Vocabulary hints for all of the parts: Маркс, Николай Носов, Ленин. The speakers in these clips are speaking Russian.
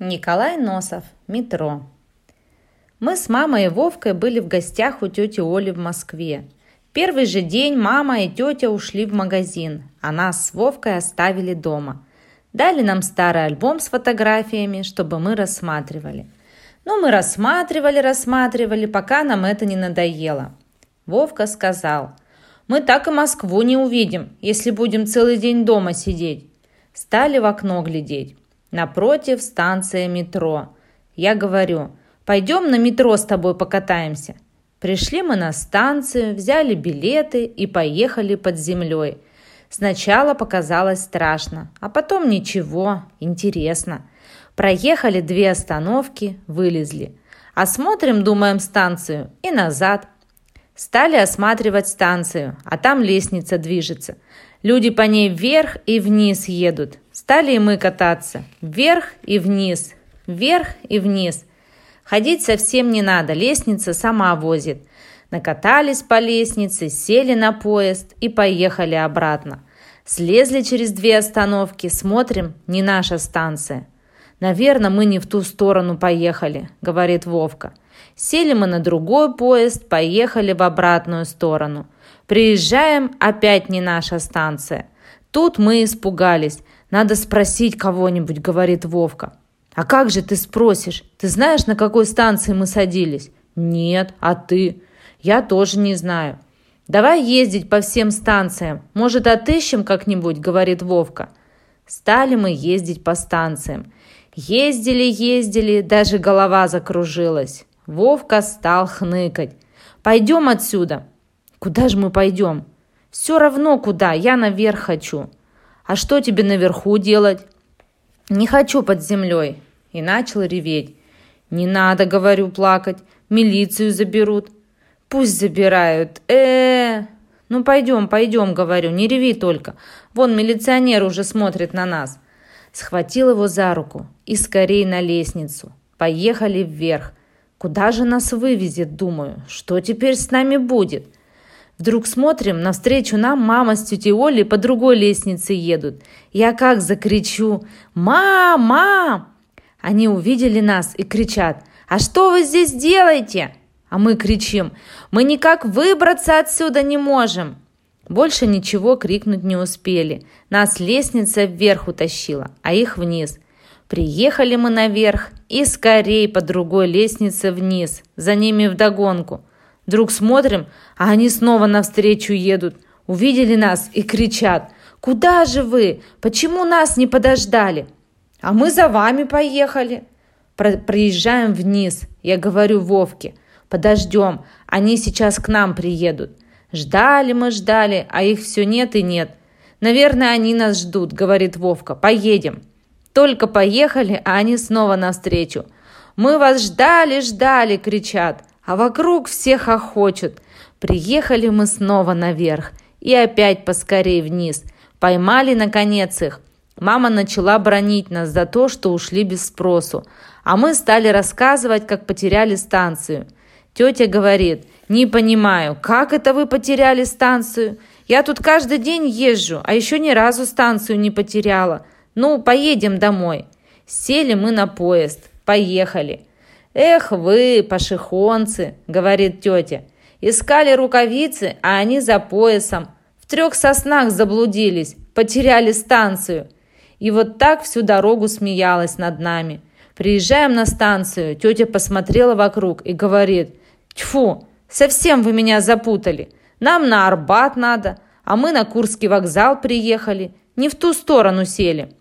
Николай Носов, метро. Мы с мамой и Вовкой были в гостях у тети Оли в Москве. Первый же день мама и тетя ушли в магазин, а нас с Вовкой оставили дома. Дали нам старый альбом с фотографиями, чтобы мы рассматривали. Но мы рассматривали, пока нам это не надоело. Вовка сказал: «Мы так и Москву не увидим, если будем целый день дома сидеть». Стали в окно глядеть. Напротив станция метро. Я говорю: «Пойдем на метро с тобой покатаемся». Пришли мы на станцию, взяли билеты и поехали под землей. Сначала показалось страшно, а потом ничего, интересно. Проехали 2 остановки, вылезли. Осмотрим, думаем, станцию и назад. Стали осматривать станцию, а там лестница движется. Люди по ней вверх и вниз едут. Стали и мы кататься. Вверх и вниз, вверх и вниз. Ходить совсем не надо, лестница сама возит. Накатались по лестнице, сели на поезд и поехали обратно. Слезли через 2 остановки, смотрим, не наша станция. «Наверное, мы не в ту сторону поехали», — говорит Вовка. Сели мы на другой поезд, поехали в обратную сторону. Приезжаем, опять не наша станция. Тут мы испугались. «Надо спросить кого-нибудь», — говорит Вовка. «А как же ты спросишь? Ты знаешь, на какой станции мы садились?» «Нет, а ты?» «Я тоже не знаю». «Давай ездить по всем станциям. Может, отыщем как-нибудь», — говорит Вовка. Стали мы ездить по станциям. Ездили, даже голова закружилась. Вовка стал хныкать. «Пойдем отсюда». «Куда же мы пойдем?» «Все равно куда, я наверх хочу». «А что тебе наверху делать?» «Не хочу под землей». И начал реветь. «Не надо, — говорю, — плакать. Милицию заберут». «Пусть забирают. Ну пойдем, — говорю, — не реви только. Вон милиционер уже смотрит на нас». Схватил его за руку и скорей на лестницу. Поехали вверх. «Куда же нас вывезет, — думаю, — что теперь с нами будет?» Вдруг смотрим, навстречу нам мама с тетей Олей по другой лестнице едут. Я как закричу: «Мама!» Они увидели нас и кричат: «А что вы здесь делаете?» А мы кричим: «Мы никак выбраться отсюда не можем!» Больше ничего крикнуть не успели. Нас лестница вверх утащила, а их вниз. Приехали мы наверх и скорей по другой лестнице вниз, за ними вдогонку. Вдруг смотрим, а они снова навстречу едут. Увидели нас и кричат: «Куда же вы? Почему нас не подождали?» «А мы за вами поехали». Проезжаем вниз. Я говорю Вовке: «Подождем, они сейчас к нам приедут». Ждали мы, а их все нет и нет. «Наверное, они нас ждут», — говорит Вовка. «Поедем». Только поехали, а они снова навстречу. «Мы вас ждали, — кричат. А вокруг все хохочут. Приехали мы снова наверх и опять поскорей вниз. Поймали, наконец, их. Мама начала бранить нас за то, что ушли без спросу. А мы стали рассказывать, как потеряли станцию. Тетя говорит: «Не понимаю, как это вы потеряли станцию? Я тут каждый день езжу, а еще ни разу станцию не потеряла. Ну, поедем домой». Сели мы на поезд, поехали. «Эх вы, пошехонцы, — говорит тетя, — искали рукавицы, а они за поясом. В 3 соснах заблудились, потеряли станцию». И вот так всю дорогу смеялась над нами. Приезжаем на станцию, тетя посмотрела вокруг и говорит: «Тьфу, совсем вы меня запутали. Нам на Арбат надо, а мы на Курский вокзал приехали, не в ту сторону сели».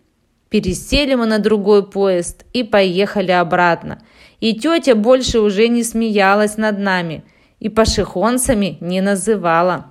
Пересели мы на другой поезд и поехали обратно. И тетя больше уже не смеялась над нами и пошехонцами не называла.